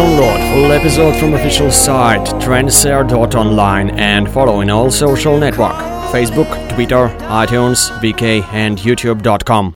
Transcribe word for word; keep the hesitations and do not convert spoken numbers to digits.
Download full episode from official site trance air dot online and follow in all social network: Facebook, Twitter, iTunes, V K and youtube dot com.